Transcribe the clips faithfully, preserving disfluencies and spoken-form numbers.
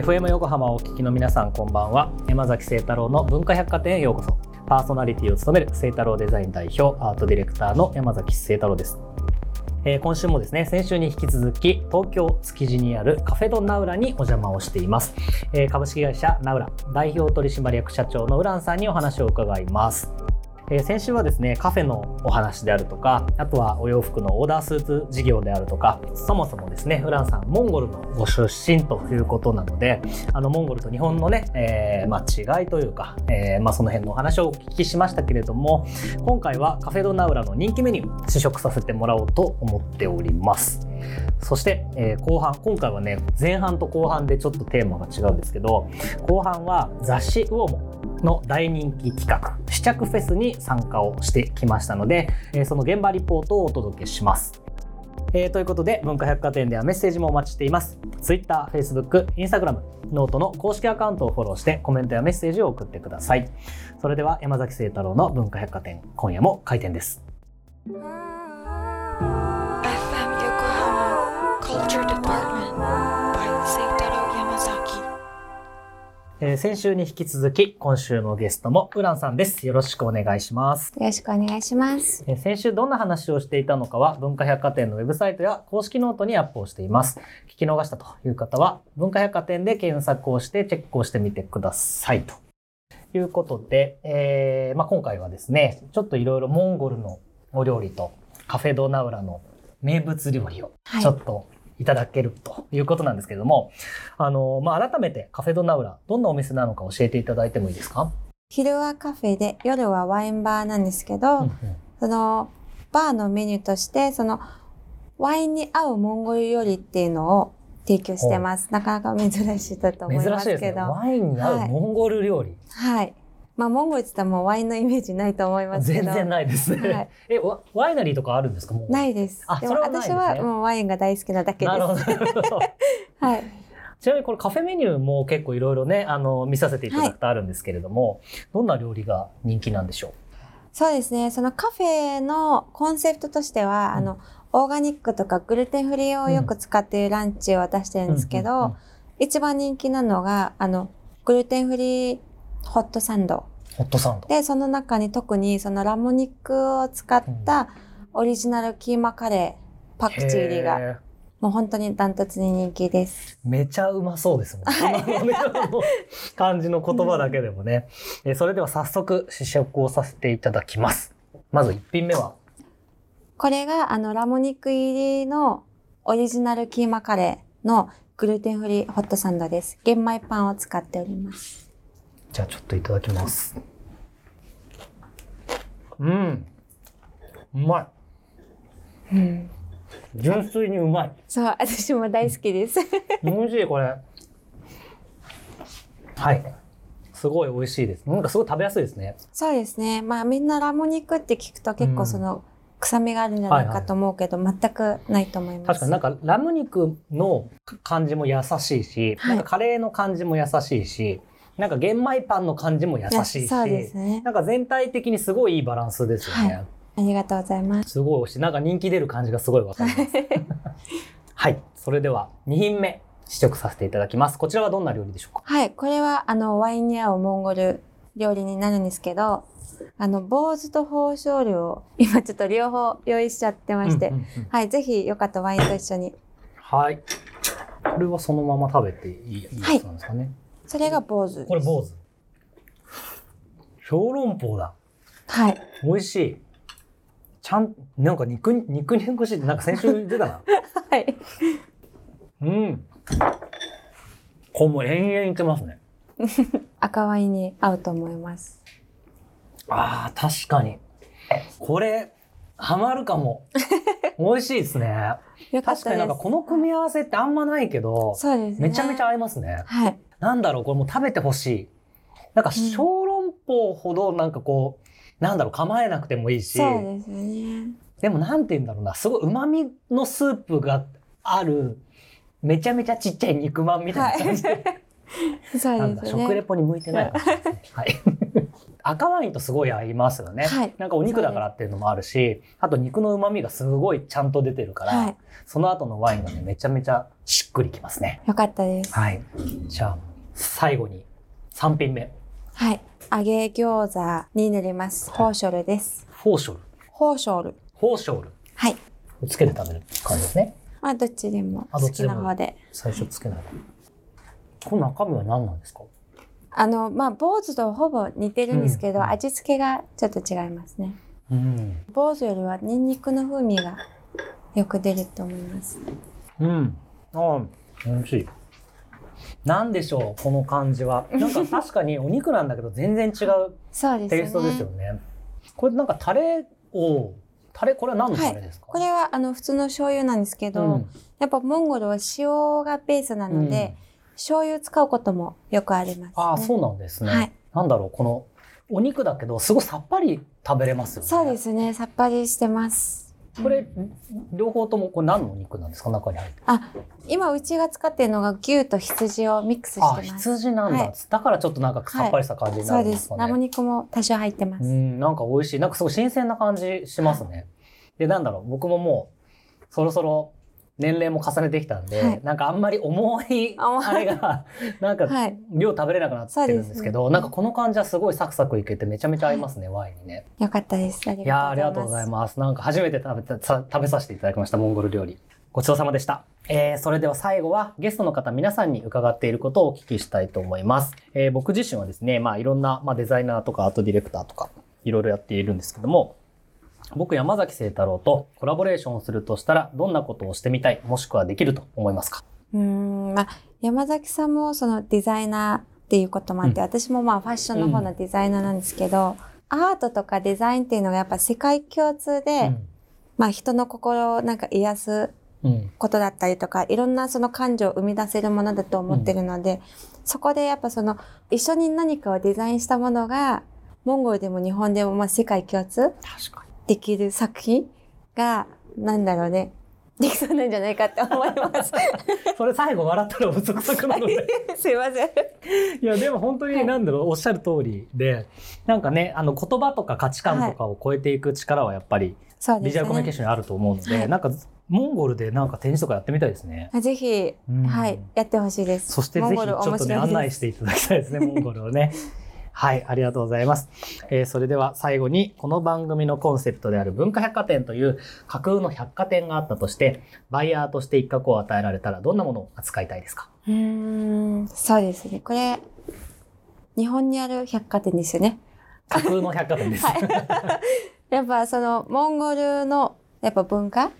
エフエム 横浜をお聞きの皆さん、こんばんは。山崎誠太郎の文化百貨店へようこそ。パーソナリティを務める誠太郎デザイン代表アートディレクターの山崎誠太郎です。えー、今週もですね、先週に引き続き東京築地にあるカフェドナウラにお邪魔をしています。えー、株式会社ナウラ代表取締役社長のウランさんにお話を伺います。えー、先週はですね、カフェのお話であるとか、あとはお洋服のオーダースーツ事業であるとか、そもそもですね、ウランさんモンゴルのご出身ということなので、あのモンゴルと日本のね、えーまあ、違いというか、えーまあ、その辺のお話をお聞きしましたけれども、今回はカフェドナウラの人気メニュー試食させてもらおうと思っております。そして、えー、後半、今回はね、前半と後半でちょっとテーマが違うんですけど、後半は雑誌ウオモの大人気企画試着フェスに参加をしてきましたので、えー、その現場リポートをお届けします。えー、ということで、文化百貨店ではメッセージもお待ちしています。 Twitter、Facebook、Instagram、ノートの公式アカウントをフォローしてコメントやメッセージを送ってください。それでは山崎誠太郎の文化百貨店、今夜も開店です。えー、先週に引き続き今週のゲストもウランさんです。よろしくお願いします。よろしくお願いします。えー、先週どんな話をしていたのかは文化百貨店のウェブサイトや公式ノートにアップをしています。聞き逃したという方は文化百貨店で検索をしてチェックをしてみてくださいということで、えーまあ、今回はですね、ちょっといろいろモンゴルのお料理とカフェドナウラの名物料理をちょっと、はい、いただけるということなんですけれども、あの、まあ、改めてカフェドナウラ、どんなお店なのか教えていただいてもいいですか？昼はカフェで夜はワインバーなんですけど、うんうん、そのバーのメニューとしてそのワインに合うモンゴル料理っていうのを提供してます。なかなか珍しいと思いますけど、珍しいですね、ワインに合うモンゴル料理。はい、はい、まあ、モンゴルって言ったらもうワインのイメージないと思いますけど。全然ないですね、はい、えワ、ワイナリーとかあるんですか？もうないです。あ、でも私はもうワインが大好きなだけです。なるほど、はい、ちなみにこれカフェメニューも結構いろいろね、あの見させていただくとあるんですけれども、はい、どんな料理が人気なんでしょう？そうですね、そのカフェのコンセプトとしては、うん、あのオーガニックとかグルテンフリーをよく使っているランチを出してるんですけど、うんうんうんうん、一番人気なのがあのグルテンフリーホットサンド。ホットサンドで、その中に特にそのラム肉を使ったオリジナルキーマカレーパクチー入りがもう本当にダントツに人気です。めちゃうまそうですもん、はい、この感じの言葉だけでもね、うん、えそれでは早速試食をさせていただきます。まずいっぴんめはこれがあのラム肉入りのオリジナルキーマカレーのグルテンフリーホットサンドです。玄米パンを使っております。じゃあちょっといただきます。うん、うまい、うん、純粋にうまい。そう、私も大好きですおいしい、これ。はい、すごい美味しいです。なんかすごい食べやすいですね。そうですね、まあ、みんなラム肉って聞くと結構その臭みがあるんじゃないかと思うけど、うん、はいはい、全くないと思います。確かになんかラム肉の感じも優しいし、はい、なんかカレーの感じも優しいし、なんか玄米パンの感じも優しいし、ね、なんか全体的にすごいいいバランスですよね、はい、ありがとうございます。すごい美味しい、なんか人気出る感じがすごいわかりますはい、それではに品目試食させていただきます。こちらはどんな料理でしょうか？はい、これはあのワインに合うモンゴル料理になるんですけど、あの坊主と包丁料を今ちょっと両方用意しちゃってまして、うんうんうん、はい、ぜひよかったらワインと一緒にはい、これはそのまま食べていいやつなんですかね、はい、それが坊主。これ坊主。小籠包だ。はい。美味しい。ちゃん、なんか肉肉肉しいってなんか先週出たな。はい。うん。これもう延々いけますね。赤ワインに合うと思います。ああ、確かに。これハマるかも。美味しいですね。よかったです。確かになんかこの組み合わせってあんまないけど、そうですね、めちゃめちゃ合いますね。はい。なんだろう、これもう食べてほしい。なんか小籠包ほどなんかこう、うん、なんだろう、構えなくてもいいし。そうですね。でもなんて言うんだろうな、すごい旨味のスープがある、めちゃめちゃちっちゃい肉まんみたいな感じで。はい、そうですね。なんだ、食レポに向いてない。はい。赤ワインとすごい合いますよね、はい、なんかお肉だからっていうのもあるし、あと肉の旨味がすごいちゃんと出てるから、はい、その後のワインがねめちゃめちゃしっくりきますね。よかったです、はい、じゃあ最後にさん品目、はい、揚げ餃子になります、はい、フォーショルです。フォーショルフォーショルフォーショル、はい、つけて食べる感じですね。まあ、どっちでも好きな方で最初つけない、はい、この中身は何なんですか？あのまあ坊主とほぼ似てるんですけど、うん、味付けがちょっと違いますね。うん、坊主よりはニンニクの風味がよく出ると思います。うん、あ、美味しい。なんでしょうこの感じは。なんか確かにお肉なんだけど全然違うテイストですよね。これなんかタレをタレこれは何のタレですか？はい、これはあの普通の醤油なんですけど、うん、やっぱモンゴルは塩がベースなので。うん、醤油使うこともよくあります、ね。ああ、そうなんですね。はい、なんだろうこのお肉だけどすごいさっぱり食べれますよね。そうですね、さっぱりしてます。これ、うん、両方ともこれ何のお肉なんですか中に入って？あ、今うちが使っているのが牛と羊をミックスしてます。あ、羊なんだ、はい。だからちょっとなんかさっぱりした感じになるんですかね。はい、そうです。生肉も多少入ってます。うん、なんか美味しい。なんかすごい新鮮な感じしますね。はい、で、なんだろう僕ももうそろそろ年齢も重ねてきたんで、はい、なんかあんまり重いあれがなんか量食べれなくなってるんですけど、はい、すね、なんかこの感じはすごいサクサクいけてめちゃめちゃ合いますね、はい、ワインにね。よかったです。ありがとうございます。いや、ありがとうございます。なんか初めて食べた、さ、食べさせていただきましたモンゴル料理。ごちそうさまでした。えー、それでは最後はゲストの方皆さんに伺っていることをお聞きしたいと思います。えー、僕自身はですね、まあいろんな、まあ、デザイナーとかアートディレクターとかいろいろやっているんですけども、僕山崎聖太郎とコラボレーションをするとしたらどんなことをしてみたい、もしくはできると思いますか？うーん、まあ、山崎さんもそのデザイナーっていうこともあって、うん、私もまあファッションの方のデザイナーなんですけど、うん、アートとかデザインっていうのがやっぱ世界共通で、うん、まあ、人の心をなんか癒すことだったりとか、うん、いろんなその感情を生み出せるものだと思ってるので、うん、そこでやっぱその一緒に何かをデザインしたものがモンゴルでも日本でもまあ世界共通、確かにできる作品がなんだろうね、できそうなんじゃないかって思いますそれ最後笑ったら嘘くさくなのですいませんいやでも本当に何だろう、はい、おっしゃる通りで、なんかね、あの言葉とか価値観とかを超えていく力はやっぱりビジュアルコミュニケーションにあると思うので、はい、なんかモンゴルでなんか展示とかやってみたいですね。ぜひ、うん、はい、やってほしいです。そしてぜひちょっとね案内していただきたいですねモンゴルをねはい、ありがとうございます、えー、それでは最後にこの番組のコンセプトである文化百貨店という架空の百貨店があったとして、バイヤーとして一角を与えられたらどんなものを扱いたいですか？うーん、そうですね、これ日本にある百貨店ですよね。架空の百貨店です、はい、やっぱそのモンゴルのやっぱ文化っ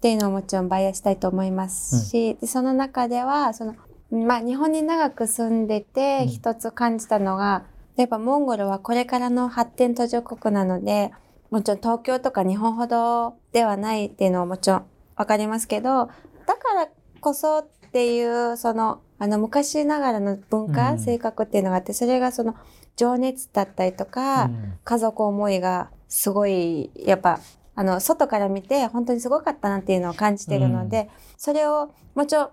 ていうのをもちろんバイヤーしたいと思いますし、うん、その中ではその、まあ、日本に長く住んでて一つ感じたのが、うん、やっぱモンゴルはこれからの発展途上国なので、もちろん東京とか日本ほどではないっていうのはもちろんわかりますけど、だからこそっていうそのあの昔ながらの文化、うん、性格っていうのがあって、それがその情熱だったりとか、うん、家族思いがすごいやっぱあの外から見て本当にすごかったなっていうのを感じているので、うん、それをもちろん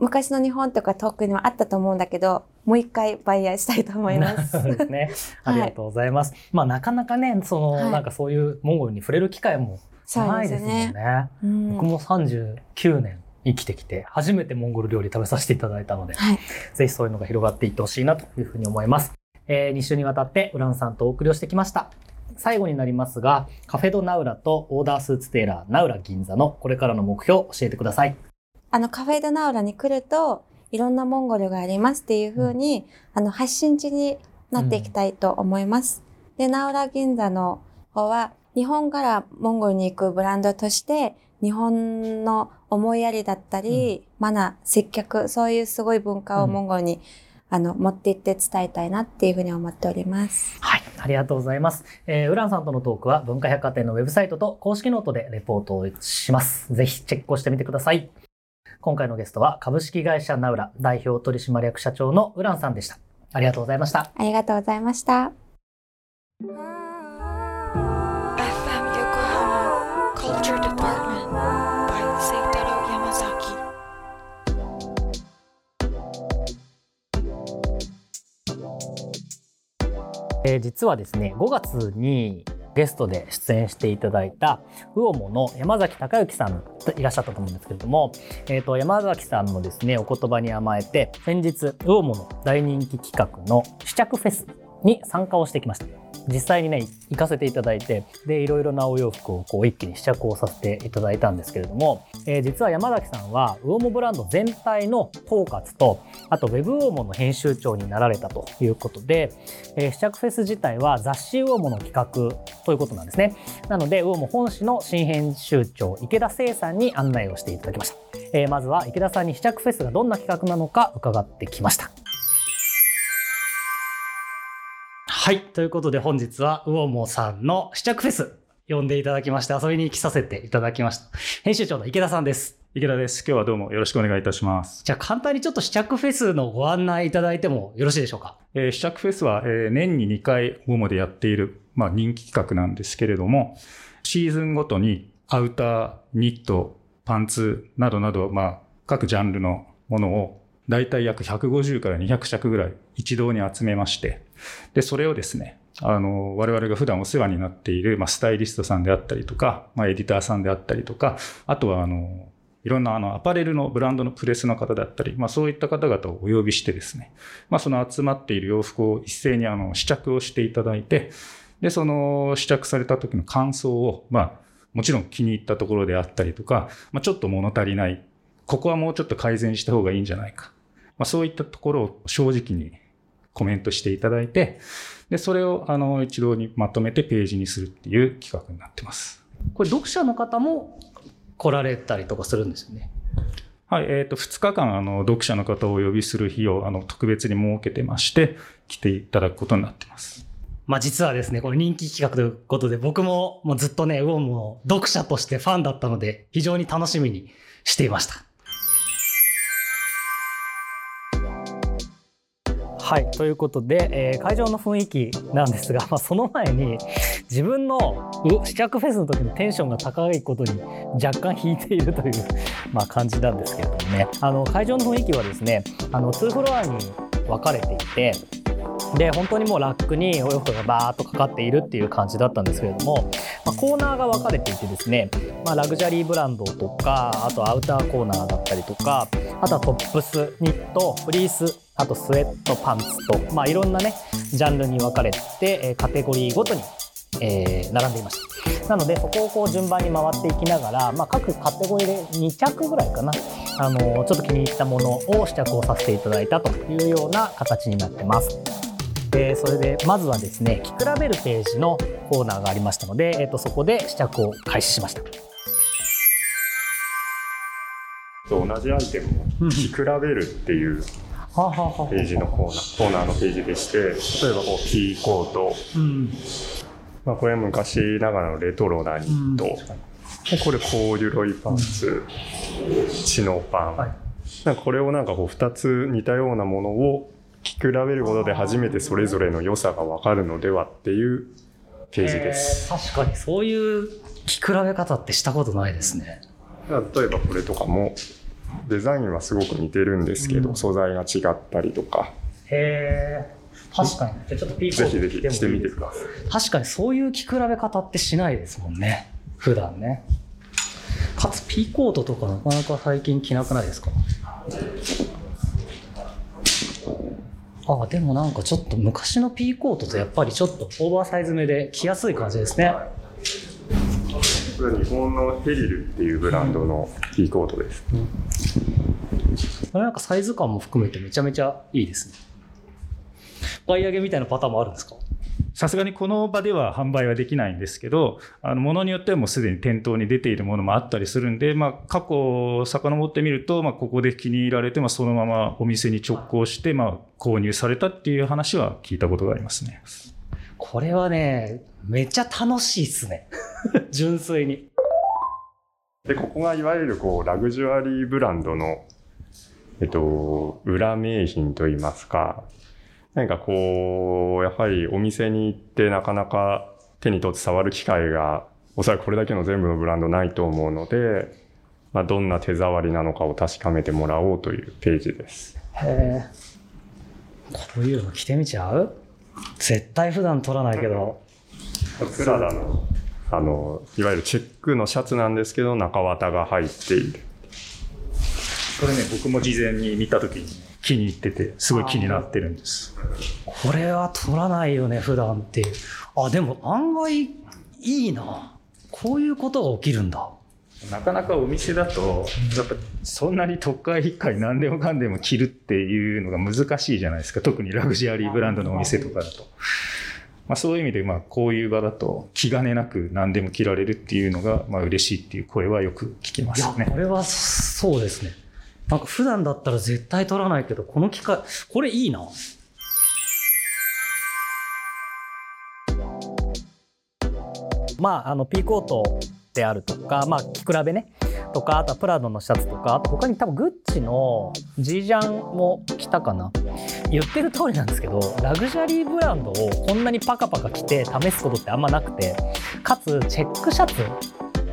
昔の日本とか遠くにもあったと思うんだけど、もう一回バイヤーしたいと思います。そうですね。ありがとうございます。はい、まあなかなかね、その、はい、なんかそういうモンゴルに触れる機会もないですもんね。うん、僕もさんじゅうきゅうねん生きてきて初めてモンゴル料理食べさせていただいたので、はい、ぜひそういうのが広がっていってほしいなというふうに思います。えー、に週にわたってウランさんとお送りをしてきました。最後になりますが、カフェドナウラとオーダースーツテーラーナウラ銀座のこれからの目標を教えてください。あのカフェドナウラに来るといろんなモンゴルがありますっていう風に、うん、あの発信地になっていきたいと思います、うん、でナウラ銀座の方は日本からモンゴルに行くブランドとして日本の思いやりだったり、うん、マナー、接客、そういうすごい文化をモンゴルに、うんあの持っていって伝えたいなっていうふうに思っております。はい、ありがとうございます。えー、ウランさんとのトークは文化百貨店のウェブサイトと公式ノートでレポートをします。ぜひチェックをしてみてください。今回のゲストは株式会社ナウラ代表取締役社長のウランさんでした。ありがとうございました。ありがとうございました。えー、実はですねごがつにゲストで出演していただいた ウオモ の山崎隆之さんいらっしゃったと思うんですけれども、えー、と山崎さんのですねお言葉に甘えて先日 ウオモ の大人気企画の試着フェスに参加をしてきました。実際にね行かせていただいて、でいろいろなお洋服をこう一気に試着をさせていただいたんですけれども、えー、実は山崎さんは ウオモ ブランド全体の統括とあと ウェブウオモ の編集長になられたということで、えー、試着フェス自体は雑誌 ウオモ の企画ということなんですね。なので ウオモ 本誌の新編集長池田誠さんに案内をしていただきました、えー、まずは池田さんに試着フェスがどんな企画なのか伺ってきました。はい、ということで本日はウオモさんの試着フェス呼んでいただきまして遊びに来させていただきました。編集長の池田さんです。池田です。今日はどうもよろしくお願いいたします。じゃあ簡単にちょっと試着フェスのご案内いただいてもよろしいでしょうか。えー、試着フェスは、えー、年ににかいウオモでやっている、まあ、人気企画なんですけれども、シーズンごとにアウター、ニット、パンツなどなど、まあ、各ジャンルのものをだいたい約ひゃくごじゅうからにひゃく着ぐらい一堂に集めまして、でそれをですねあの我々が普段お世話になっている、まあ、スタイリストさんであったりとか、まあ、エディターさんであったりとか、あとはあのいろんなあのアパレルのブランドのプレスの方だったり、まあ、そういった方々をお呼びしてですね、まあ、その集まっている洋服を一斉にあの試着をしていただいて、でその試着された時の感想を、まあ、もちろん気に入ったところであったりとか、まあ、ちょっと物足りない、ここはもうちょっと改善した方がいいんじゃないか、まあ、そういったところを正直にコメントしていただいて、でそれをあの一堂にまとめてページにするっていう企画になってます。これ読者の方も来られたりとかするんですよね。はい、えー、とふつかかんあの読者の方をお呼びする日をあの特別に設けてまして来ていただくことになってます。まあ、実はですねこれ人気企画ということで、僕ももうずっとね ウオモ の読者としてファンだったので非常に楽しみにしていました。はい、ということで、えー、会場の雰囲気なんですが、まあ、その前に自分の試着フェスの時のテンションが高いことに若干引いているという、まあ、感じなんですけれどもね、あの会場の雰囲気はですねあのにフロアに分かれていて、で本当にもうラックにお洋服がバーっとかかっているっていう感じだったんですけれども、まあ、コーナーが分かれていてですね、まあ、ラグジュアリーブランドとかあとアウターコーナーだったりとか、あとはトップス、ニット、フリース、あとスウェット、パンツと、まあ、いろんなねジャンルに分かれてカテゴリーごとに、えー、並んでいました。なのでそこをこう順番に回っていきながら、まあ、各カテゴリーでに着ぐらいかな、あのー、ちょっと気に入ったものを試着をさせていただいたというような形になってます。でそれでまずはですね着比べるページのコーナーがありましたので、えー、とそこで試着を開始しました。同じアイテムを着比べるっていうページのコーナー、コーナーのページでして、例えばこうキーコート、うんまあ、これ昔ながらのレトロなニット、うん、でこれコーデュロイパンツ、うん、チノパン、はい、なんかこれをなんかこうふたつ似たようなものを着比べることで初めてそれぞれの良さが分かるのではっていうページです。確かにそういう着比べ方ってしたことないですね。例えばこれとかもデザインはすごく似てるんですけど、うん、素材が違ったりとか。へえ、確かに。じゃあちょっとピーコートでもいいですか？ぜひぜひしてみてください。確かにそういう着比べ方ってしないですもんね、普段ね。かつピーコートとかなかなか最近着なくないですか？ああ、でもなんかちょっと昔のピーコートとやっぱりちょっとオーバーサイズ目で着やすい感じですね。これは日本のヘリルっていうブランドのキーコートです、うん、なんかサイズ感も含めてめちゃめちゃいいですね。買い上げみたいなパターンもあるんですか？さすがにこの場では販売はできないんですけど、あの物によってはもうすでに店頭に出ているものもあったりするんで、まあ、過去を遡ってみると、まあ、ここで気に入られて、まあ、そのままお店に直行して、まあ、購入されたっていう話は聞いたことがありますね。これはねめっちゃ楽しいですね純粋に。でここがいわゆるこうラグジュアリーブランドの、えっと、裏名品といいますか、なんかこうやはりお店に行ってなかなか手に取って触る機会がおそらくこれだけの全部のブランドないと思うので、まあ、どんな手触りなのかを確かめてもらおうというページです。へえ、こういうの着てみちゃう？絶対普段取らないけどプラダのあのいわゆるチェックのシャツなんですけど中綿が入っている。これね僕も事前に見た時に気に入っててすごい気になってるんです。これは取らないよね普段って。あでも案外いいな、こういうことが起きるんだ。なかなかお店だとやっぱそんなに都会かに何でもかんでも着るっていうのが難しいじゃないですか、特にラグジュアリーブランドのお店とかだと。まあ、そういう意味でまあこういう場だと気兼ねなく何でも着られるっていうのがまあ嬉しいっていう声はよく聞きますね。いやこれはそうですね。なんか普段だったら絶対取らないけどこの機会これいいな。まああのピーコートであるとか、まあ、着比べねとか、あとはプラドのシャツとか、あと他に多分グッチのGジャンも着たかな。言ってる通りなんですけどラグジュアリーブランドをこんなにパカパカ着て試すことってあんまなくて、かつチェックシャツ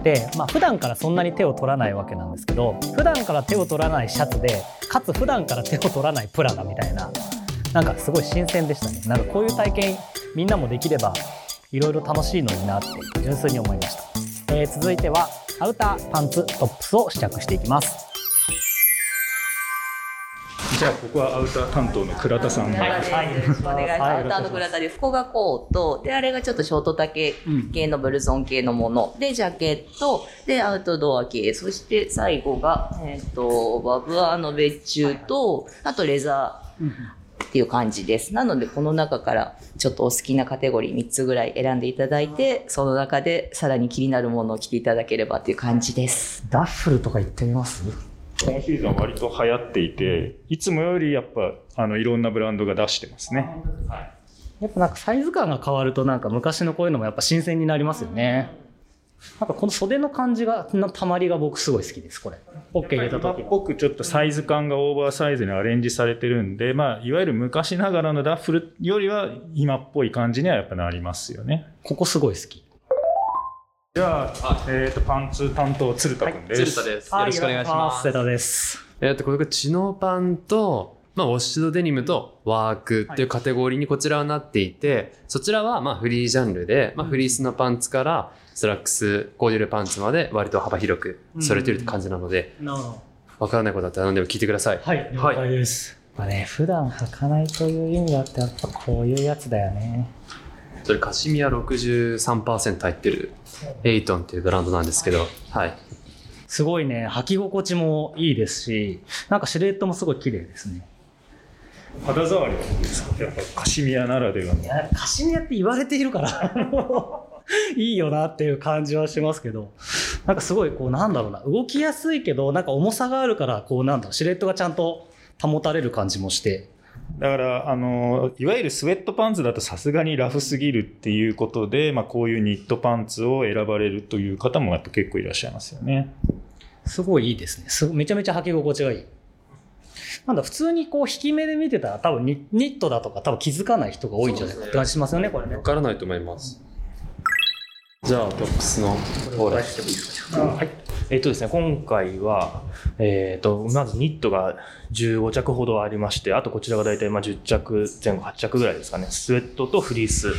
で、まあ、普段からそんなに手を取らないわけなんですけど、普段から手を取らないシャツでかつ普段から手を取らないプラダみたいな、なんかすごい新鮮でしたね。なんかこういう体験みんなもできればいろいろ楽しいのになって純粋に思いました。えー、続いてはアウター、パンツ、トップスを試着していきます。じゃあここはアウター担当の倉田さん。はい、アウターの倉田です。ここがコートで、あれがちょっとショート丈系のブルゾン系のもの、うん、でジャケットでアウトドア系、そして最後が、えー、とバブアの別注とあとレザー、うんっていう感じです。なのでこの中からちょっとお好きなカテゴリーみっつぐらい選んでいただいて、その中でさらに気になるものを着ていただければっていう感じです。ダッフルとか行ってみます。このシーズン割と流行っていて、いつもよりやっぱあのいろんなブランドが出してますね。やっぱなんかサイズ感が変わるとなんか昔のこういうのもやっぱ新鮮になりますよね。なんかこの袖の感じがのたまりが僕すごい好きです。これポッケ入れた時の僕ちょっとサイズ感がオーバーサイズにアレンジされてるんで、まあ、いわゆる昔ながらのダッフルよりは今っぽい感じにはやっぱなりますよね。ここすごい好き。じゃあ、えー、とパンツ担当鶴田君です、はい、鶴田です。よろしくお願いします。鶴田です、えー、とこれがチノパンとまあ、ウォッシュドデニムとワークっていうカテゴリーにこちらはなっていて、そちらはまあフリージャンルで、まあ、フリースのパンツからスラックス、コーデュロイパンツまで割と幅広くそれてるって感じなので、わからないことだったら何でも聞いてください。はい、了解です。まあね、普段履かないという意味だってやっぱこういうやつだよね。それカシミヤ ろくじゅうさんパーセント 入ってるエイトンっていうブランドなんですけど、はい。すごいね、履き心地もいいですし、なんかシルエットもすごい綺麗ですね。肌触りはどうですか？やっぱカシミヤならではの。いや、カシミヤって言われているからいいよなっていう感じはしますけど、なんかすごいこうなんだろうな、動きやすいけどなんか重さがあるからこうなんだろう、シルエットがちゃんと保たれる感じもして、だからあのいわゆるスウェットパンツだとさすがにラフすぎるっていうことで、まあ、こういうニットパンツを選ばれるという方もやっぱ結構いらっしゃいますよね。すごいいいですね。すめちゃめちゃ履き心地がいい。なんだ普通にこう引き目で見てたら多分ニットだとか多分気づかない人が多いんじゃないかって感じしますよね。これね分からないと思います、うん、じゃあトップスの方出してもいいですか。はい、えっとですね、今回は、えー、とまずニットがじゅうごちゃくほどありまして、あとこちらが大体まあじゅっちゃくぜんごはっちゃくぐらいですかね。スウェットとフリース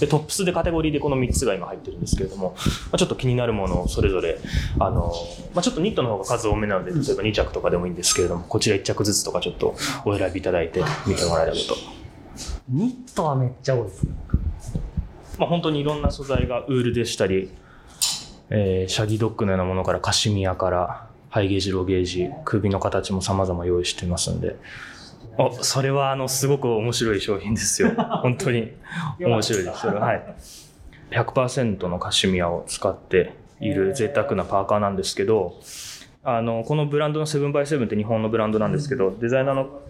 でトップスでカテゴリーでこのみっつが今入ってるんですけれども、まあ、ちょっと気になるものをそれぞれあの、まあ、ちょっとニットの方が数多めなので例えばにちゃくとかでもいいんですけれども、こちらいっちゃくずつとかちょっとお選びいただいて見てもらえればと。ニットはめっちゃ多いですね。まあ、本当にいろんな素材がウールでしたり、えー、シャギドッグのようなものからカシミヤからハイゲージローゲージ首の形も様々用意していますので、あそれはあのすごく面白い商品ですよ本当に面白いですそれは、はい、ひゃくパーセント のカシミヤを使っている贅沢なパーカーなんですけど、あのこのブランドの セブンバイセブン って日本のブランドなんですけど、デザイナーの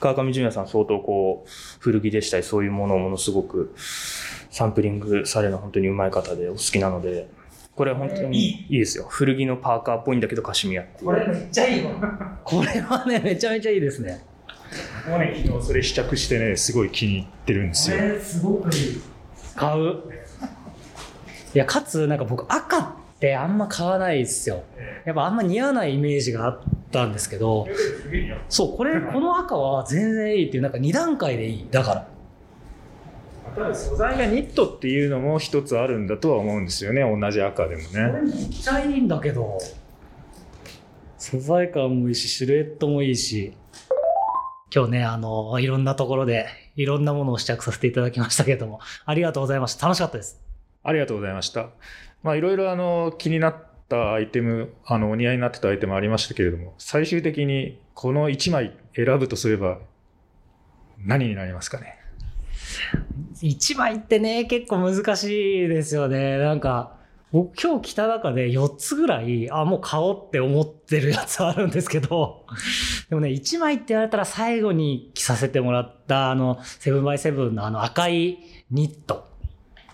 川上純也さん相当こう古着でしたりそういうものをものすごくサンプリングされるの本当にうまい方でお好きなので、これは本当にいいですよ。古着のパーカーっぽいんだけどカシミヤっていう。これめっちゃいいわ。これはねめちゃめちゃいいですね。もうね昨日それ試着してねすごい気に入ってるんですよ。これすごくいい。買う。いやかつなんか僕赤ってあんま買わないですよ。やっぱあんま似合わないイメージがあったんですけど、そうこれこの赤は全然いいっていう、なんかに段階でいいだから。多分素材がニットっていうのも一つあるんだとは思うんですよね。同じ赤でもね。これめっちゃいいんだけど。素材感もいいし、シルエットもいいし。今日ね、あの、いろんなところでいろんなものを試着させていただきましたけれども、ありがとうございました。楽しかったです。ありがとうございました。まあ、いろいろあの、気になったアイテム、あの、お似合いになってたアイテムありましたけれども、最終的にこのいちまい選ぶとすれば、何になりますかね。いちまいってね、結構難しいですよね。なんか僕今日着た中でよっつぐらい、あ、もう買おうって思ってるやつあるんですけど、でもね、いちまいって言われたら最後に着させてもらったあの セブンバイセブン のあの赤いニット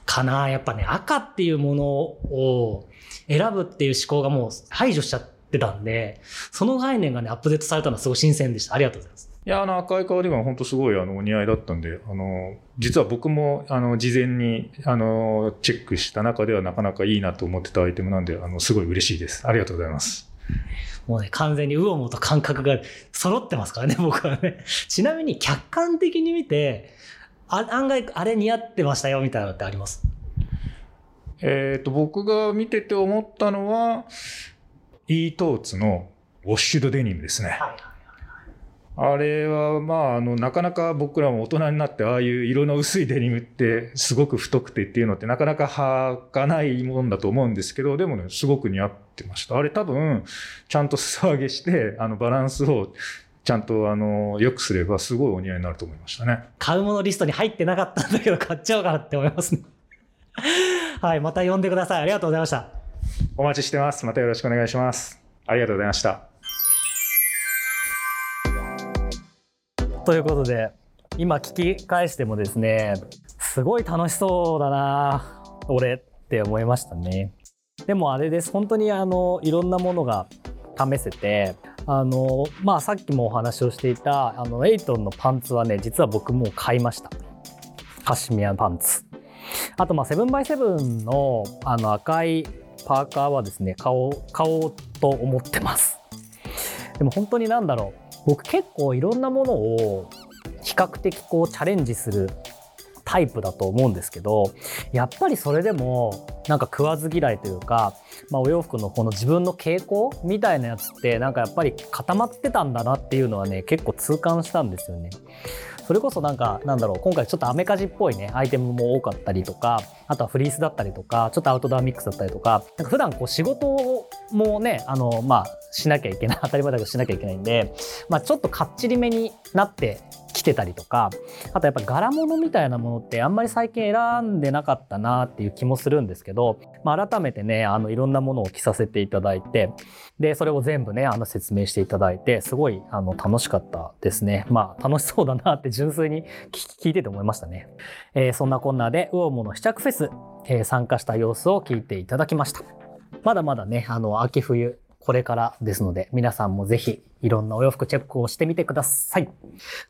かな。やっぱね、赤っていうものを選ぶっていう思考がもう排除しちゃってたんで、その概念がね、アップデートされたのはすごい新鮮でした。ありがとうございます。いや、あの赤いカーディガン本当すごいあのお似合いだったんで、あの実は僕もあの事前にあのチェックした中ではなかなかいいなと思ってたアイテムなんで、あのすごい嬉しいです。ありがとうございます。もうね、完全にウオモと感覚が揃ってますからね、僕はね。ちなみに客観的に見て、あ、案外あれ似合ってましたよみたいなのってあります？えーと僕が見てて思ったのは E トーツのウォッシュドデニムですね。はい、あれはまあ、あのなかなか僕らも大人になって、ああいう色の薄いデニムってすごく太くてっていうのってなかなか履かないもんだと思うんですけど、でもね、すごく似合ってました。あれ多分ちゃんと裾上げして、あのバランスをちゃんとあの良くすればすごいお似合いになると思いましたね。買うものリストに入ってなかったんだけど、買っちゃおうかなって思いますね。はい、また呼んでください。ありがとうございました。お待ちしてます。またよろしくお願いします。ありがとうございました。ということで、今聞き返してもですね、すごい楽しそうだな俺って思いましたね。でもあれです、本当にあのいろんなものが試せて、あの、まあ、さっきもお話をしていたあのエイトンのパンツはね、実は僕もう買いました。カシミヤパンツ。あとまあ セブンバイセブン の, あの赤いパーカーはですね、買おうと思ってます。でも本当に何だろう、僕結構いろんなものを比較的こうチャレンジするタイプだと思うんですけど、やっぱりそれでもなんか食わず嫌いというか、まあ、お洋服のこの自分の傾向みたいなやつってなんかやっぱり固まってたんだなっていうのはね、結構痛感したんですよね。それこそなんかなんだろう、今回ちょっとアメカジっぽいねアイテムも多かったりとか、あとはフリースだったりとか、ちょっとアウトドアミックスだったりとか、なんか普段こう仕事もね、あのまあしなきゃいけない、当たり前だけどしなきゃいけないんで、まあちょっとかっちりめになってきてたりとか、あとやっぱ柄物みたいなものってあんまり最近選んでなかったなっていう気もするんですけど、まあ、改めてね、あのいろんなものを着させていただいて、でそれを全部ね、あの説明していただいて、すごいあの楽しかったですね。まあ楽しそうだなって純粋に 聞, 聞いてて思いましたね、えー、そんなこんなでウオモの試着フェス、えー、参加した様子を聞いていただきました。まだまだね、あの秋冬これからですので、皆さんもぜひいろんなお洋服チェックをしてみてください。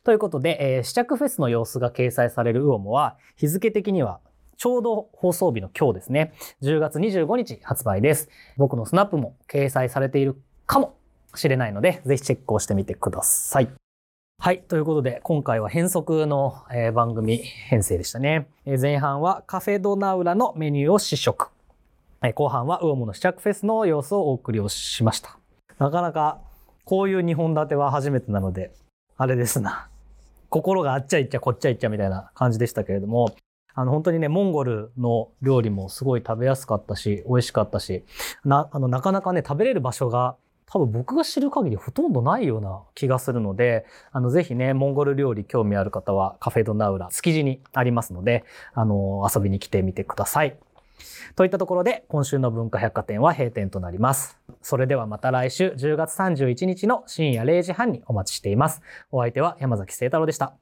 ということで、えー、試着フェスの様子が掲載されるウオモは、日付的にはちょうど放送日の今日ですね、じゅうがつにじゅうごにち発売です。僕のスナップも掲載されているかもしれないので、ぜひチェックをしてみてください。はい、ということで、今回は変則の、えー、番組編成でしたね、えー、前半はカフェドナウラのメニューを試食、えー、後半はウオモの試着フェスの様子をお送りをしました。なかなかこういうにほん立ては初めてなので、あれですな、心があっちゃいっちゃこっちゃいっちゃみたいな感じでしたけれども、あの本当にね、モンゴルの料理もすごい食べやすかったし、美味しかったし、 な, あのなかなかね食べれる場所が多分僕が知る限りほとんどないような気がするので、あのぜひね、モンゴル料理興味ある方はカフェドナウラ築地にありますので、あの遊びに来てみてください。といったところで、今週の文化百貨店は閉店となります。それではまた来週じゅうがつさんじゅういちにちの深夜れいじはんにお待ちしています。お相手は山崎誠太郎でした。